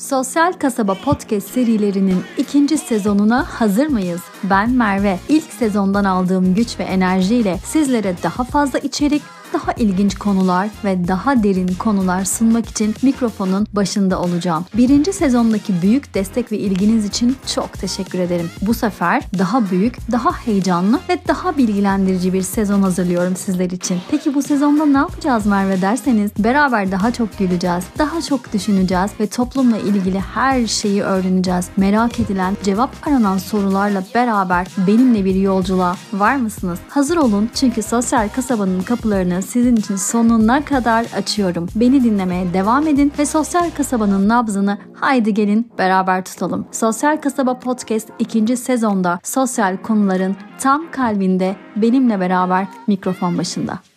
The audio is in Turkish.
Sosyal Kasaba Podcast serilerinin 2. sezonuna hazır mıyız? Ben Merve. İlk sezondan aldığım güç ve enerjiyle sizlere daha fazla içerik, daha ilginç konular ve daha derin konular sunmak için mikrofonun başında olacağım. 1. sezondaki büyük destek ve ilginiz için çok teşekkür ederim. Bu sefer daha büyük, daha heyecanlı ve daha bilgilendirici bir sezon hazırlıyorum sizler için. Peki bu sezonda ne yapacağız Merve derseniz, beraber daha çok güleceğiz, daha çok düşüneceğiz ve toplumla ilgili her şeyi öğreneceğiz. Merak edilen, cevap aranan sorularla beraber benimle bir yolculuğa var mısınız? Hazır olun çünkü Sosyal Kasaba'nın kapılarını sizin için sonuna kadar açıyorum. Beni dinlemeye devam edin ve Sosyal Kasaba'nın nabzını haydi gelin beraber tutalım. Sosyal Kasaba Podcast 2. sezonda sosyal konuların tam kalbinde benimle beraber mikrofon başında.